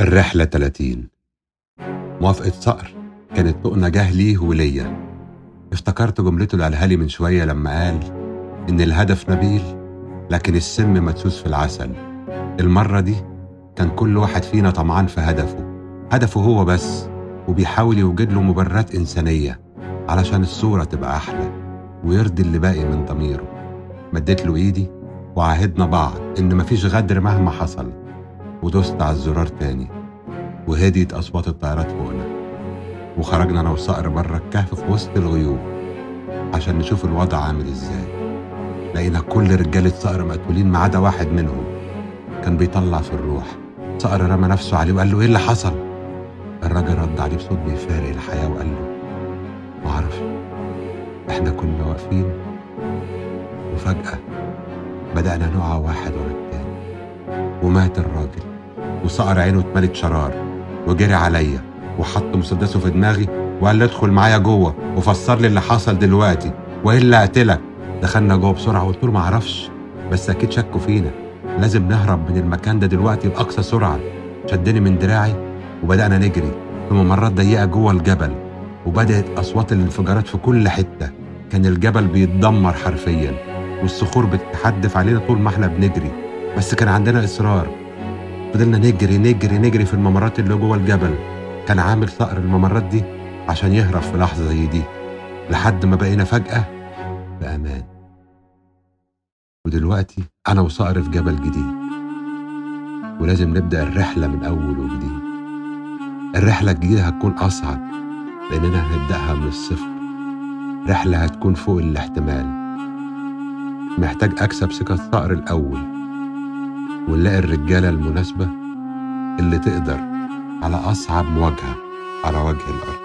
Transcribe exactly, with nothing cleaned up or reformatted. الرحلة تلاتين. موافقة صقر كانت طقنا جهلي وليا. افتكرت جملته اللي قالها لي من شوية لما قال إن الهدف نبيل لكن السم مدسوس في العسل. المرة دي كان كل واحد فينا طمعان في هدفه هدفه هو بس، وبيحاول يوجد له مبررات إنسانية علشان الصورة تبقى أحلى ويرضي اللي باقي من ضميره. مديت له إيدي وعاهدنا بعض إن مفيش غدر مهما حصل، ودوست على الزرار تاني وهديت أصوات الطائرات فوقنا، وخرجنا أنا وصقر بره الكهف في وسط الغيوم عشان نشوف الوضع عامل إزاي. لقينا كل رجالة صقر مقتولين ما عدا واحد منهم كان بيطلع في الروح. صقر رمى نفسه عليه وقال له إيه اللي حصل؟ الراجل رد عليه بصوت بيفارق الحياة وقال له معرفش، إحنا كنا واقفين وفجأة بدأنا نقع واحد ورا التاني ومات الراجل. وصقر عينه اتملت شرار وجري عليا وحط مسدسه في دماغي وقال لي ادخل معايا جوه وفسر لي اللي حصل دلوقتي والا اقتلك. دخلنا جوه بسرعه وقلت له ما اعرفش، بس اكيد شكوا فينا، لازم نهرب من المكان ده دلوقتي باقصى سرعه. شدني من دراعي وبدانا نجري في ممرات ضيقه جوه الجبل، وبدات اصوات الانفجارات في كل حته. كان الجبل بيتدمر حرفيا والصخور بتتحدف علينا طول ما احنا بنجري، بس كان عندنا إصرار. فضلنا نجري نجري نجري في الممرات اللي جوه الجبل. كان عامل صقر الممرات دي عشان يهرب في لحظة زي دي، لحد ما بقينا فجأة بأمان. ودلوقتي أنا وصقر في جبل جديد، ولازم نبدأ الرحلة من أول وجديد. الرحلة الجديدة هتكون أصعب لأننا هنبدأها من الصفر. رحلة هتكون فوق الاحتمال. محتاج أكسب ثقة الصقر الأول، ونلاقي الرجالة المناسبة اللي تقدر على أصعب مواجهة على وجه الأرض.